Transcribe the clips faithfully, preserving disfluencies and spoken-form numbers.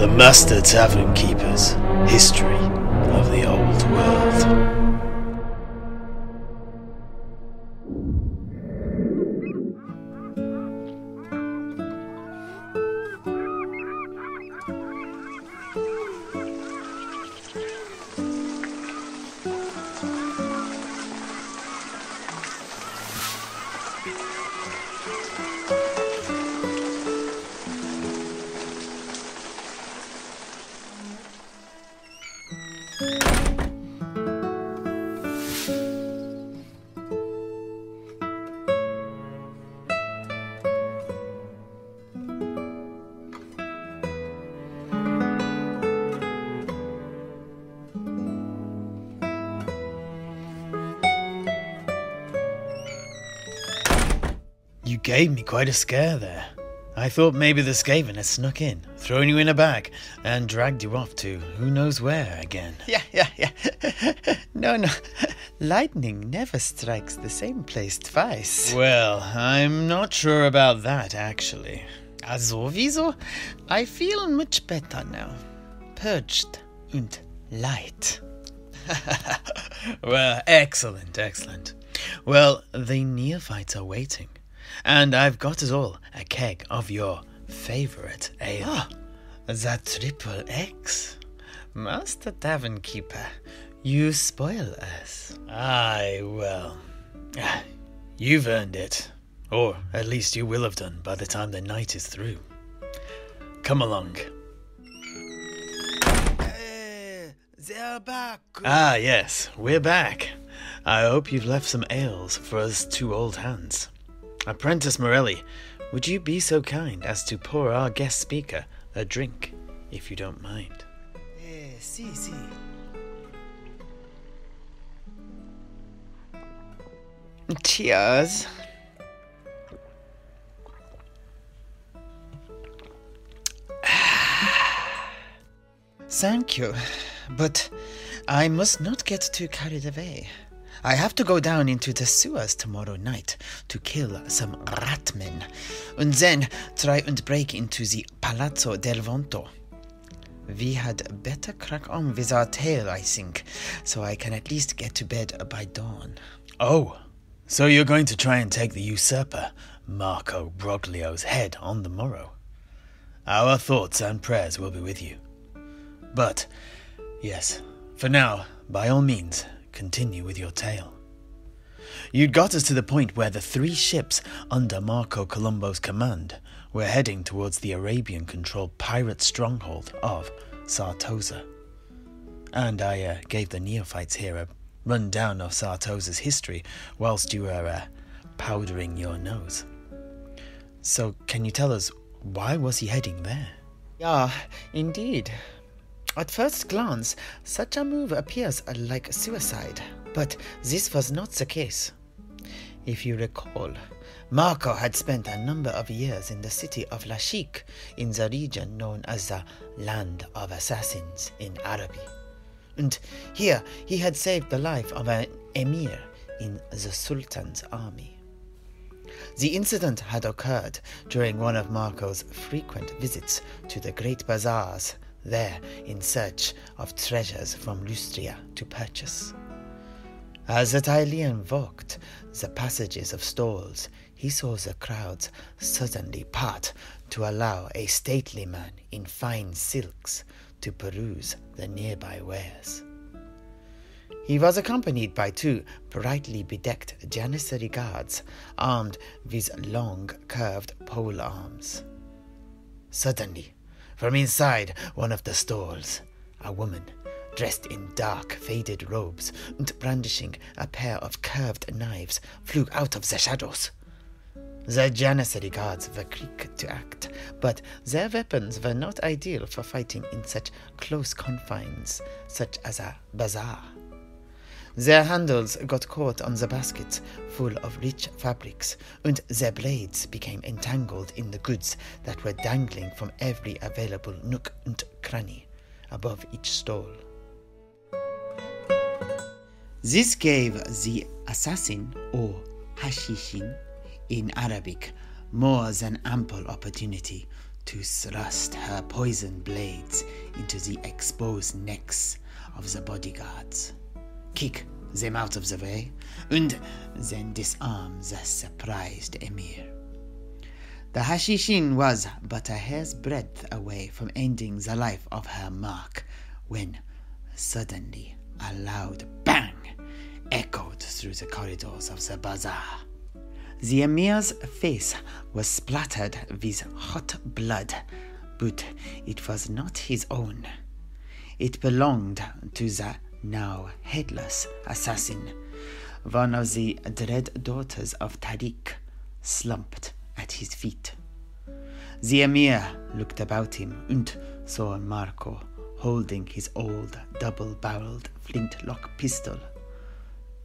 The Master Tavern Keeper's History of the Old World. Gave me quite a scare there. I thought maybe the Skaven had snuck in, thrown you in a bag, and dragged you off to who knows where again. Yeah, yeah, yeah. no, no. Lightning never strikes the same place twice. Well, I'm not sure about that, actually. Azovizo, I feel much better now. Purged and light. Well, excellent, excellent. Well, the neophytes are waiting. And I've got us all a keg of your favourite ale. Ah, the Triple X. Master Tavern Keeper, you spoil us. Aye, well, you've earned it. Or at least you will have done by the time the night is through. Come along. Uh, they're back. Ah, yes, we're back. I hope you've left some ales for us two old hands. Apprentice Morelli, would you be so kind as to pour our guest speaker a drink, if you don't mind? Eh, si, si. Cheers. Thank you, but I must not get too carried away. I have to go down into the sewers tomorrow night to kill some ratmen, and then try and break into the Palazzo del Vento. We had better crack on with our tale, I think, so I can at least get to bed by dawn. Oh, so you're going to try and take the usurper, Marco Broglio's head, on the morrow. Our thoughts and prayers will be with you. But, yes, for now, by all means, continue with your tale. You'd got us to the point where the three ships under Marco Colombo's command were heading towards the Arabian-controlled pirate stronghold of Sartosa. And I uh, gave the neophytes here a rundown of Sartosa's history whilst you were uh, powdering your nose. So can you tell us, why was he heading there? Yeah, indeed. At first glance, such a move appears like suicide, but this was not the case. If you recall, Marco had spent a number of years in the city of Lashiek, in the region known as the Land of Assassins in Araby. And here he had saved the life of an emir in the Sultan's army. The incident had occurred during one of Marco's frequent visits to the great bazaars, there in search of treasures from Lustria to purchase. As the Tilean walked the passages of stalls, he saw the crowds suddenly part to allow a stately man in fine silks to peruse the nearby wares. He was accompanied by two brightly bedecked Janissary guards armed with long curved pole arms. Suddenly, from inside one of the stalls, a woman, dressed in dark, faded robes and brandishing a pair of curved knives, flew out of the shadows. The Janissary guards were quick to act, but their weapons were not ideal for fighting in such close confines, such as a bazaar. Their handles got caught on the baskets full of rich fabrics, and their blades became entangled in the goods that were dangling from every available nook and cranny above each stall. This gave the assassin, or hashishin, in Arabic, more than ample opportunity to thrust her poison blades into the exposed necks of the bodyguards, kick them out of the way, and then disarm the surprised emir. The hashishin was but a hair's breadth away from ending the life of her mark when suddenly a loud bang echoed through the corridors of the bazaar. The emir's face was splattered with hot blood, but it was not his own. It belonged to the now headless assassin, one of the dread daughters of Tariq, slumped at his feet. The emir looked about him and saw Marco holding his old double-barreled flintlock pistol,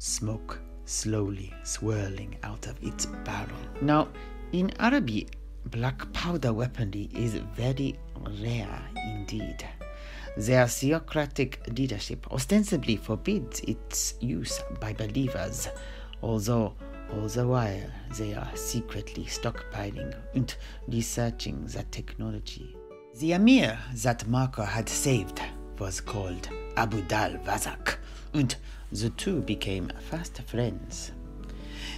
smoke slowly swirling out of its barrel. Now, in Araby, black powder weaponry is very rare indeed. Their theocratic leadership ostensibly forbids its use by believers, although all the while they are secretly stockpiling and researching that technology. The emir that Marco had saved was called Abu Daldwazak, and the two became fast friends.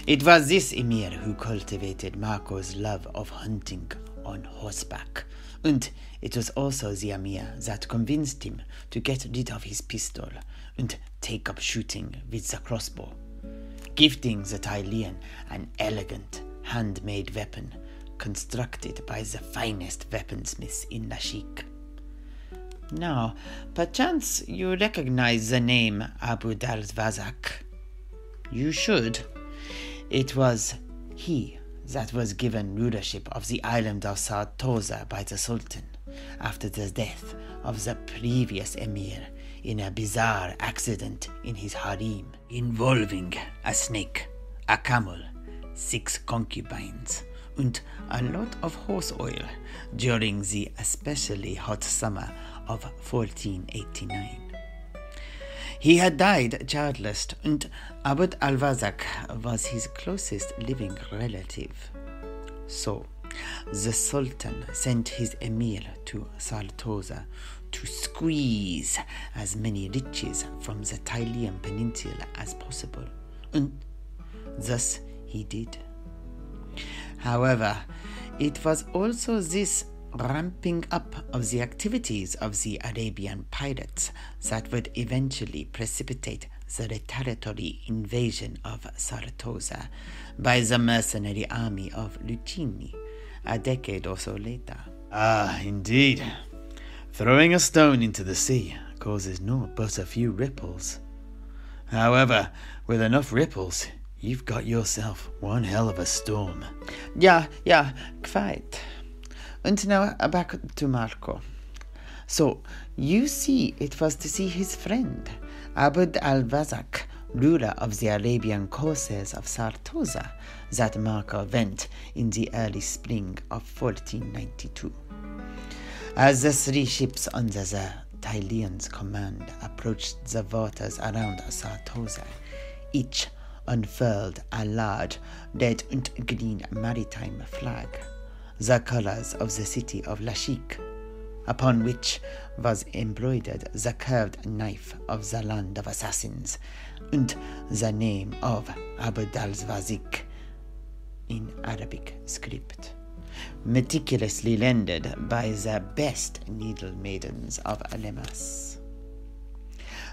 It was this emir who cultivated Marco's love of hunting on horseback, and it was also the emir that convinced him to get rid of his pistol and take up shooting with the crossbow, gifting the Tilean an elegant handmade weapon constructed by the finest weaponsmiths in Nashik. Now, perchance you recognize the name Abu Daldwazak. You should. It was he that was given rulership of the island of Sartosa by the Sultan after the death of the previous emir in a bizarre accident in his harem involving a snake, a camel, six concubines, and a lot of horse oil during the especially hot summer of fourteen eighty-nine. He had died childless, and Abd al-Wazak was his closest living relative. So, the Sultan sent his emir to Sartosa to squeeze as many riches from the Tilean Peninsula as possible, and thus he did. However, it was also this ramping up of the activities of the Arabian pirates that would eventually precipitate the retaliatory invasion of Sartosa by the mercenary army of Lucini a decade or so later. Ah, indeed. Throwing a stone into the sea causes naught but a few ripples. However, with enough ripples, you've got yourself one hell of a storm. Yeah, yeah, quite. And now back to Marco. So, you see, it was to see his friend, Abd al-Wazak, ruler of the Arabian corsairs of Sartosa, that Marco went in the early spring of fourteen ninety-two. As the three ships under the Tilean's command approached the waters around Sartosa, each unfurled a large red and green maritime flag, the colours of the city of Lashiek, upon which was embroidered the curved knife of the Land of Assassins and the name of Abd al-Wazak in Arabic script, meticulously rendered by the best needle maidens of Alemas.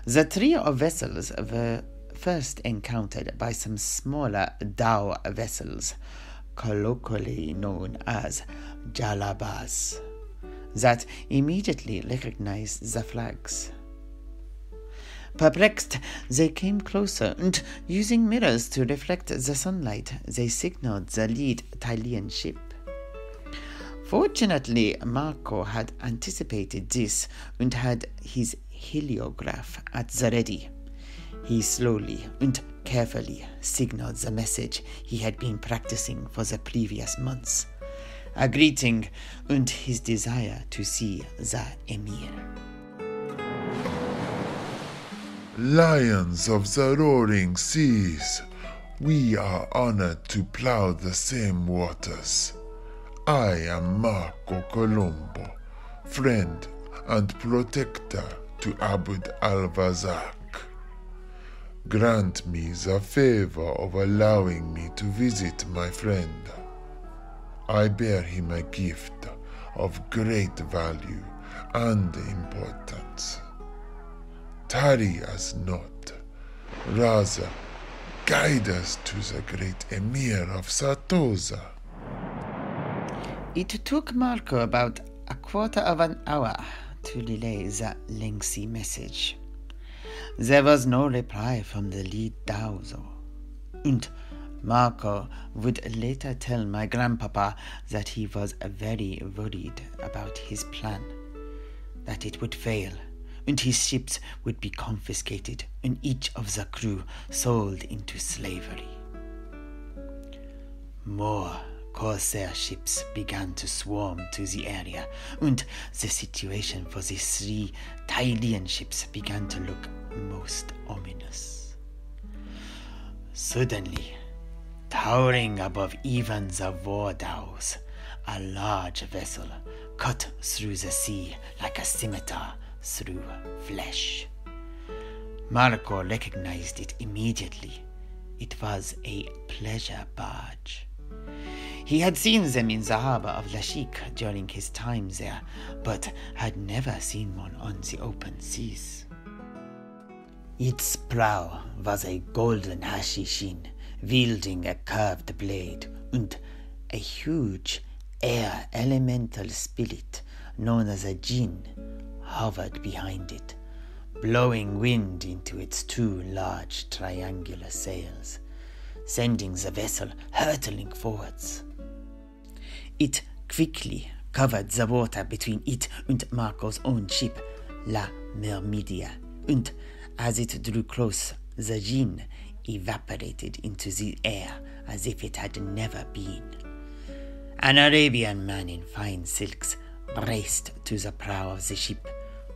The trio of vessels were first encountered by some smaller dhow vessels, colloquially known as jalabas, that immediately recognized the flags. Perplexed, they came closer, and using mirrors to reflect the sunlight, they signaled the lead Tilean ship. Fortunately, Marco had anticipated this and had his heliograph at the ready. He slowly and carefully signaled the message he had been practicing for the previous months, a greeting and his desire to see the emir. Lions of the roaring seas, we are honored to plough the same waters. I am Marco Colombo, friend and protector to Abd al-Wazak. Grant me the favor of allowing me to visit my friend. I bear him a gift of great value and importance. Tarry us not, rather guide us to the great emir of Sartosa. It took Marco about a quarter of an hour to relay that lengthy message. There was no reply from the lead dowser, and Marco would later tell my grandpapa that he was very worried about his plan, that it would fail, and his ships would be confiscated and each of the crew sold into slavery. More corsair ships began to swarm to the area, and the situation for the three Tilean ships began to look most ominous. Suddenly, towering above even the war dows, a large vessel cut through the sea like a scimitar through flesh. Marco recognized it immediately. It was a pleasure barge. He had seen them in the harbor of Lashiek during his time there, but had never seen one on the open seas. Its prow was a golden hashishin, wielding a curved blade, and a huge air elemental spirit known as a jinn hovered behind it, blowing wind into its two large triangular sails, sending the vessel hurtling forwards. It quickly covered the water between it and Marco's own ship, La Mermidia, and as it drew close, the jinn evaporated into the air as if it had never been. An Arabian man in fine silks braced to the prow of the ship,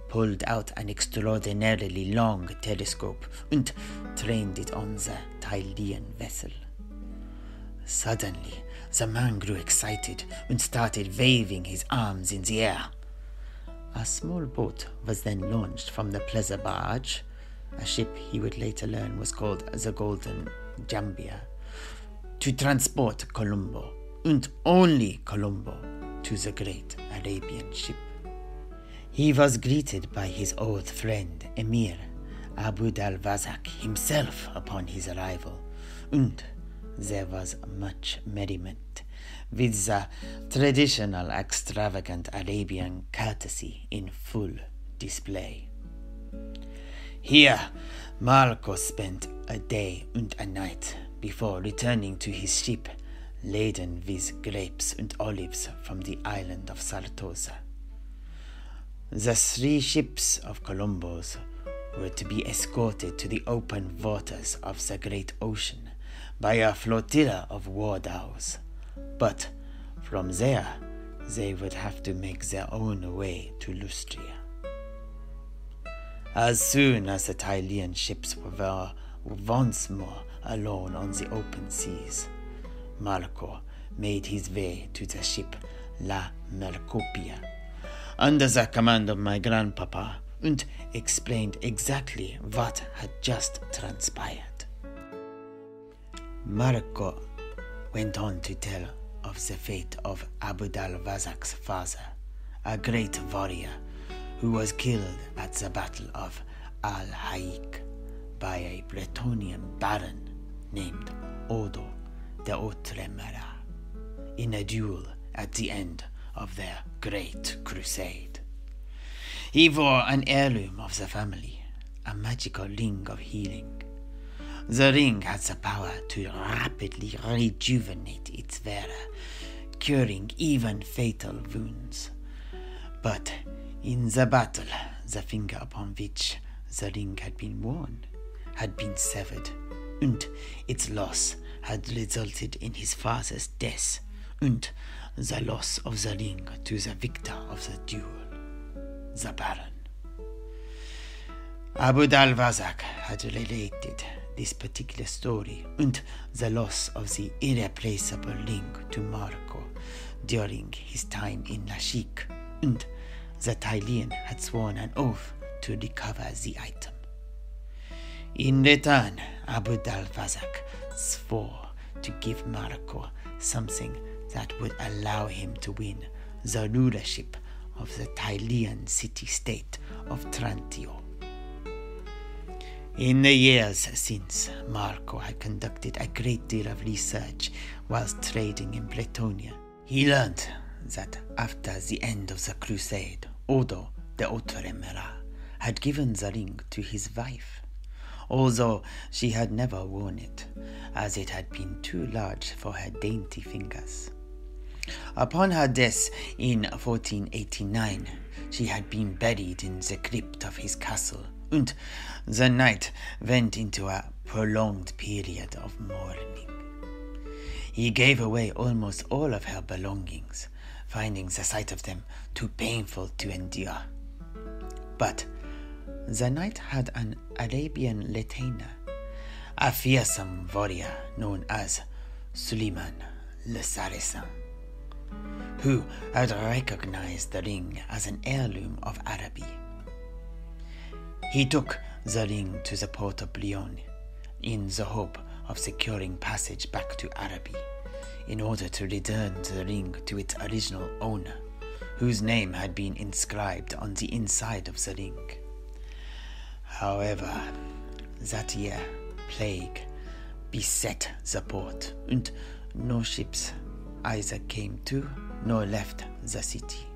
pulled out an extraordinarily long telescope and trained it on the Tilean vessel. Suddenly, the man grew excited and started waving his arms in the air. A small boat was then launched from the pleasure barge, a ship he would later learn was called the Golden Jambia, to transport Colombo, and only Colombo, to the great Arabian ship. He was greeted by his old friend, Emir Abd al-Wazak himself upon his arrival, and there was much merriment, with the traditional extravagant Arabian courtesy in full display. Here, Marco spent a day and a night before returning to his ship, laden with grapes and olives from the island of Sartosa. The three ships of Colombo's were to be escorted to the open waters of the great ocean by a flotilla of war dhows, but from there they would have to make their own way to Lustria. As soon as the Tilean ships were once more alone on the open seas, Marco made his way to the ship La Mercopia, under the command of my grandpapa, and explained exactly what had just transpired. Marco went on to tell of the fate of Abd al-Wazak's father, a great warrior who was killed at the Battle of al-Haik by a Bretonian baron named Odo de Otremera in a duel at the end of their great crusade. He wore an heirloom of the family, a magical ring of healing. The ring had the power to rapidly rejuvenate its wearer, curing even fatal wounds. But in the battle, the finger upon which the ring had been worn had been severed, and its loss had resulted in his father's death, and the loss of the ring to the victor of the duel, the Baron. Abd al-Wazak had related this particular story and the loss of the irreplaceable link to Marco during his time in Nashik, and the Tilean had sworn an oath to recover the item. In return, Abu Daldwazak swore to give Marco something that would allow him to win the rulership of the Tilean city-state of Trantio. In the years since, Marco had conducted a great deal of research whilst trading in Platonia. He learned that after the end of the crusade, Odo de Otremera had given the ring to his wife, although she had never worn it, as it had been too large for her dainty fingers. Upon her death in fourteen eighty-nine, she had been buried in the crypt of his castle, and the night went into a prolonged period of mourning. He gave away almost all of her belongings, finding the sight of them too painful to endure. But the knight had an Arabian retainer, a fearsome warrior known as Suleiman le Saracen, who had recognized the ring as an heirloom of Araby. He took the ring to the port of Lyon in the hope of securing passage back to Araby in order to return the ring to its original owner, whose name had been inscribed on the inside of the ring. However, that year, plague beset the port, and no ships either came to nor left the city.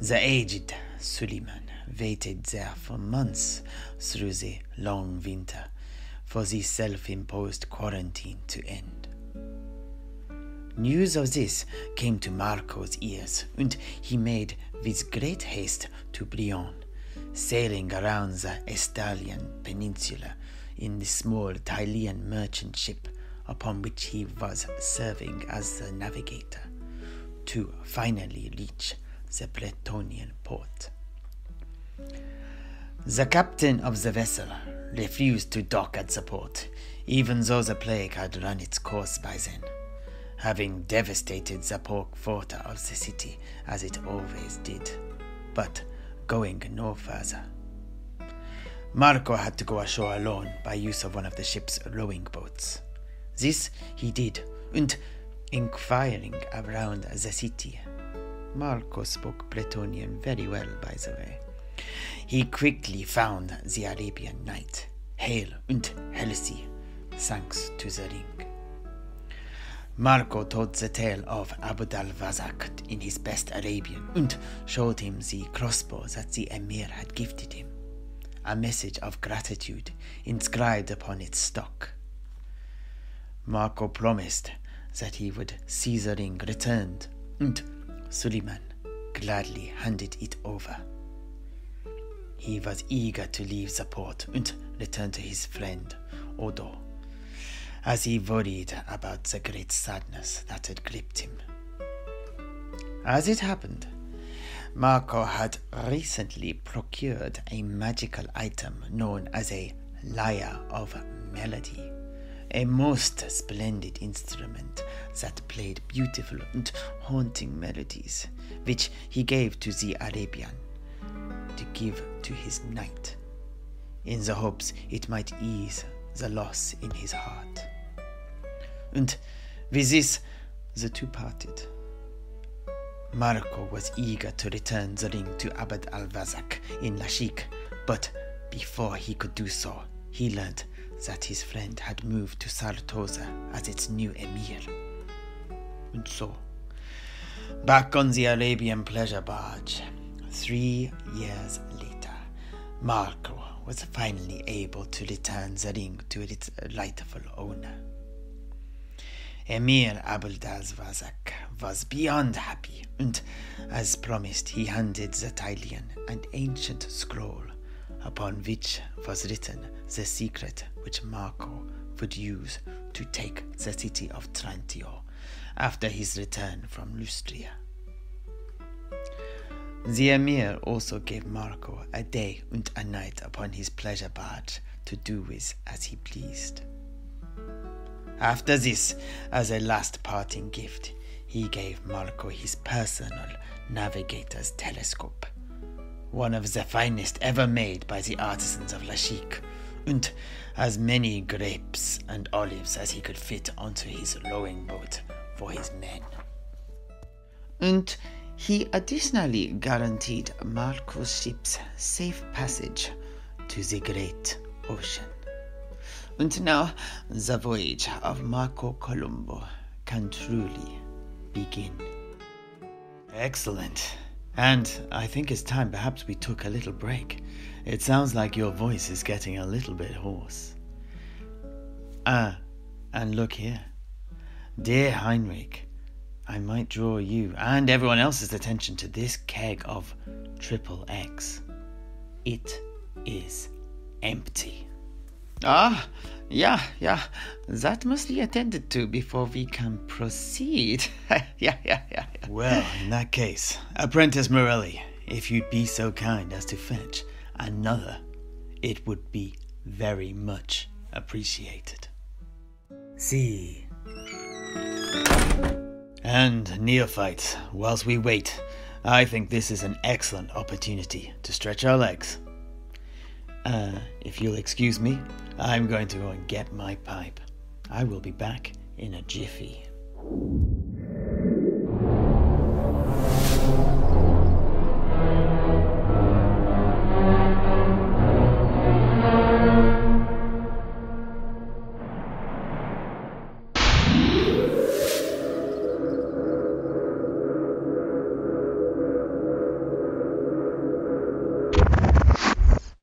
The aged Suleiman waited there for months through the long winter for the self-imposed quarantine to end. News of this came to Marco's ears, and he made with great haste to Brionne, sailing around the Estalian Peninsula in the small Tilean merchant ship upon which he was serving as the navigator, to finally reach the Bretonian port. The captain of the vessel refused to dock at the port, even though the plague had run its course by then, having devastated the poor quarter of the city as it always did, but going no further. Marco had to go ashore alone by use of one of the ship's rowing boats. This he did, and inquiring around the city, Marco spoke Bretonian very well, by the way, he quickly found the Arabian knight, hale and healthy, thanks to the ring. Marco told the tale of Abd al-Wazak in his best Arabian, and showed him the crossbow that the emir had gifted him, a message of gratitude inscribed upon its stock. Marco promised that he would see the ring returned, and Suleiman gladly handed it over. He was eager to leave the port and return to his friend, Odo, as he worried about the great sadness that had gripped him. As it happened, Marco had recently procured a magical item known as a lyre of melody, a most splendid instrument that played beautiful and haunting melodies, which he gave to the Arabian to give to his knight, in the hopes it might ease the loss in his heart. And with this, the two parted. Marco was eager to return the ring to Abd al-Wazak in Lashik, but before he could do so, he learned that his friend had moved to Sartosa as its new emir. And so, back on the Arabian pleasure barge, three years later, Marco was finally able to return the ring to its rightful owner. Emir Abel Dazwazak was beyond happy, and as promised, he handed the Tilean an ancient scroll upon which was written the secret which Marco would use to take the city of Trantio after his return from Lustria. The emir also gave Marco a day and a night upon his pleasure barge to do with as he pleased. After this, as a last parting gift, he gave Marco his personal navigator's telescope, one of the finest ever made by the artisans of Lashiek, and as many grapes and olives as he could fit onto his rowing boat for his men. And he additionally guaranteed Marco's ship's safe passage to the great ocean. And now the voyage of Marco Colombo can truly begin. Excellent. And I think it's time perhaps we took a little break. It sounds like your voice is getting a little bit hoarse. Ah, and look here. Dear Heinrich, I might draw you and everyone else's attention to this keg of triple X. It is empty. Ah, yeah, yeah. That must be attended to before we can proceed. yeah, yeah, yeah, yeah. Well, in that case, Apprentice Morelli, if you'd be so kind as to fetch another, it would be very much appreciated. See. And neophytes, whilst we wait, I think this is an excellent opportunity to stretch our legs. Uh, if you'll excuse me, I'm going to go and get my pipe. I will be back in a jiffy.